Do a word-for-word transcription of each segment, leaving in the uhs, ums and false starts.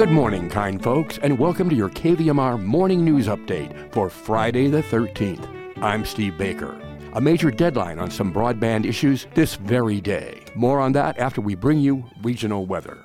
Good morning, kind folks, and welcome to your K V M R Morning News Update for Friday the thirteenth. I'm Steve Baker. A major deadline on some broadband issues this very day. More on that after we bring you regional weather.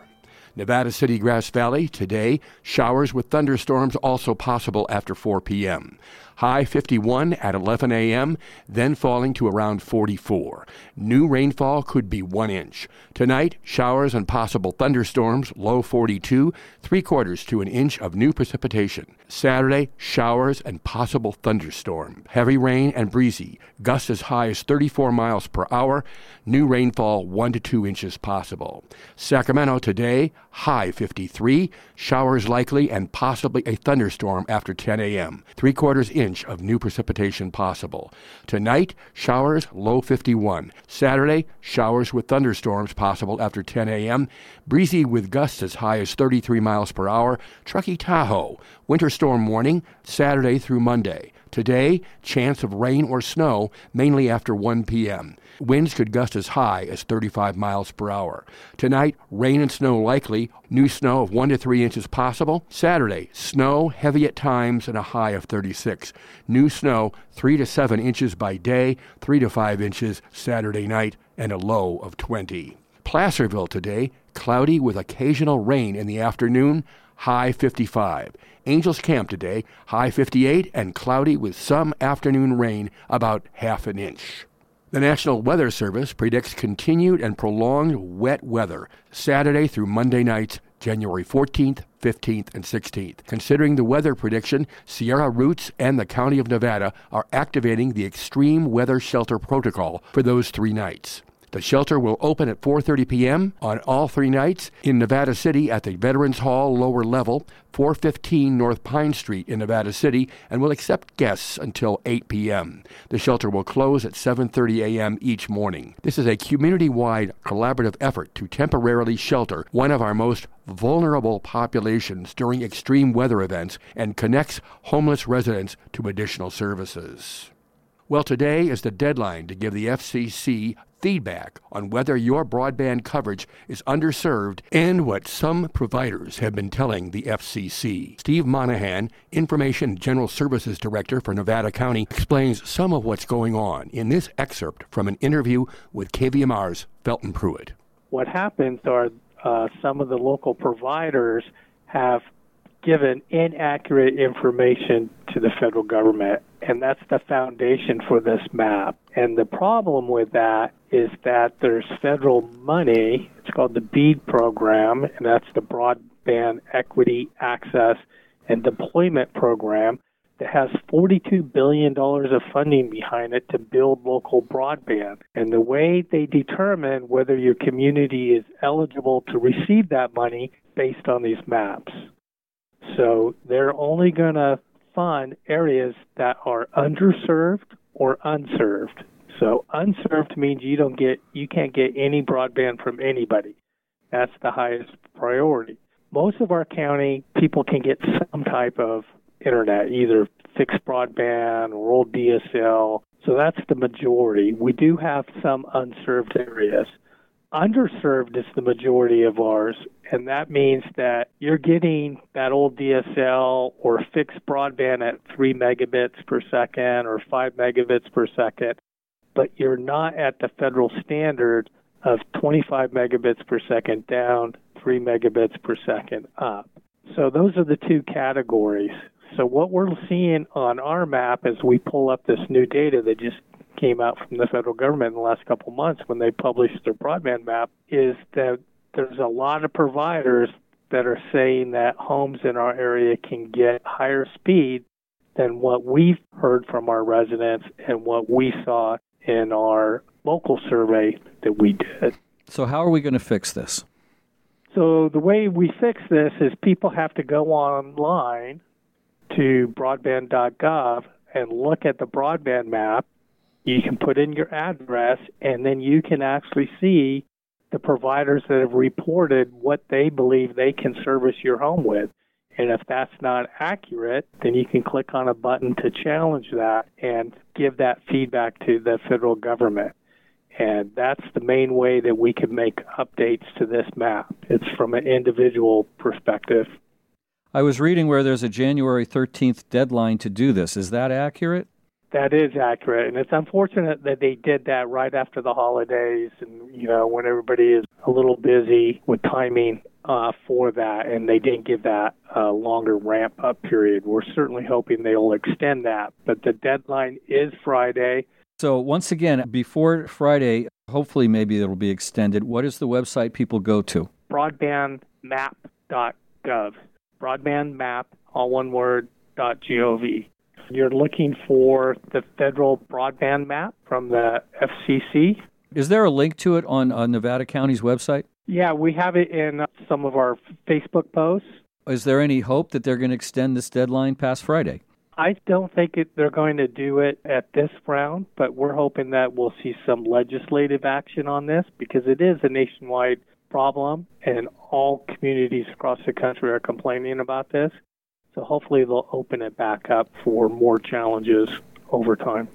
Nevada City, Grass Valley, today, showers with thunderstorms also possible after four p.m. High fifty-one at eleven a.m., then falling to around forty-four. New rainfall could be one inch. Tonight, showers and possible thunderstorms, low forty-two, three-quarters to an inch of new precipitation. Saturday, showers and possible thunderstorm. Heavy rain and breezy. Gusts as high as thirty-four miles per hour. New rainfall, one to two inches possible. Sacramento today, high fifty-three, showers likely and possibly a thunderstorm after ten a.m., three-quarters inch of new precipitation possible. Tonight, showers, low fifty-one. Saturday, showers with thunderstorms possible after ten a.m., breezy with gusts as high as thirty-three miles per hour, Truckee, Tahoe. Winter storm warning, Saturday through Monday. Today, chance of rain or snow, mainly after one p.m. Winds could gust as high as thirty-five miles per hour. Tonight, rain and snow likely. New snow of one to three inches possible. Saturday, snow, heavy at times, and a high of thirty-six. New snow, three to seven inches by day, three to five inches Saturday night, and a low of twenty. Placerville today, cloudy with occasional rain in the afternoon, high fifty-five. Angels Camp today, high fifty-eight and cloudy with some afternoon rain, about half an inch. The National Weather Service predicts continued and prolonged wet weather Saturday through Monday nights, January fourteenth, fifteenth, and sixteenth. Considering the weather prediction, Sierra Roots and the County of Nevada are activating the Extreme Weather Shelter Protocol for those three nights. The shelter will open at four thirty p.m. on all three nights in Nevada City at the Veterans Hall lower level, four fifteen North Pine Street in Nevada City, and will accept guests until eight p.m. The shelter will close at seven thirty a.m. each morning. This is a community-wide collaborative effort to temporarily shelter one of our most vulnerable populations during extreme weather events and connects homeless residents to additional services. Well, today is the deadline to give the F C C feedback on whether your broadband coverage is underserved and what some providers have been telling the F C C. Steve Monahan, Information and General Services Director for Nevada County, explains some of what's going on in this excerpt from an interview with K V M R's Felton Pruitt. What happens are uh, some of the local providers have given inaccurate information to the federal government, and that's the foundation for this map. And the problem with that is that there's federal money. It's called the BEAD program, and that's the Broadband Equity Access and Deployment Program, that has forty-two billion dollars of funding behind it to build local broadband. And the way they determine whether your community is eligible to receive that money based on these maps. So they're only going to fund areas that are underserved or unserved. So unserved means you don't get, you can't get any broadband from anybody. That's the highest priority. Most of our county, people can get some type of internet, either fixed broadband or old D S L. So that's the majority. We do have some unserved areas. Underserved is the majority of ours, and that means that you're getting that old D S L or fixed broadband at three megabits per second or five megabits per second, but you're not at the federal standard of twenty-five megabits per second down, three megabits per second up. So those are the two categories. So what we're seeing on our map as we pull up this new data that just came out from the federal government in the last couple of months when they published their broadband map, is that there's a lot of providers that are saying that homes in our area can get higher speed than what we've heard from our residents and what we saw in our local survey that we did. So how are we going to fix this? So the way we fix this is people have to go online to broadband dot gov and look at the broadband map. You can put in your address, and then you can actually see the providers that have reported what they believe they can service your home with. And if that's not accurate, then you can click on a button to challenge that and give that feedback to the federal government. And that's the main way that we can make updates to this map. It's from an individual perspective. I was reading where there's a January thirteenth deadline to do this. Is that accurate? That is accurate, and it's unfortunate that they did that right after the holidays and, you know, when everybody is a little busy with timing uh, for that, and they didn't give that a uh, longer ramp-up period. We're certainly hoping they'll extend that, but the deadline is Friday. So once again, before Friday, hopefully maybe it'll be extended. What is the website people go to? broadband map dot gov. Broadbandmap, all one word, .gov. You're looking for the federal broadband map from the F C C. Is there a link to it on uh, Nevada County's website? Yeah, we have it in uh, some of our Facebook posts. Is there any hope that they're going to extend this deadline past Friday? I don't think it, they're going to do it at this round, but we're hoping that we'll see some legislative action on this because it is a nationwide problem, and all communities across the country are complaining about this. So hopefully they'll open it back up for more challenges over time.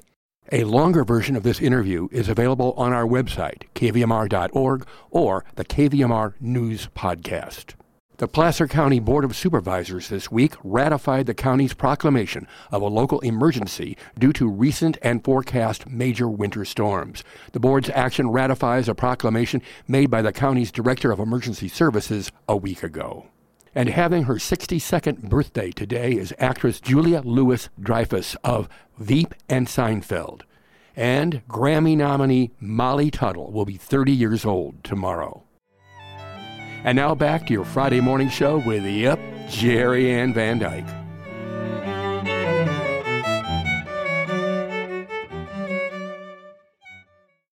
A longer version of this interview is available on our website, k v m r dot org, or the K V M R News Podcast. The Placer County Board of Supervisors this week ratified the county's proclamation of a local emergency due to recent and forecast major winter storms. The board's action ratifies a proclamation made by the county's Director of Emergency Services a week ago. And having her sixty-second birthday today is actress Julia Louis-Dreyfus of Veep and Seinfeld. And Grammy nominee Molly Tuttle will be thirty years old tomorrow. And now back to your Friday morning show with, yep, Jerry Ann Van Dyke.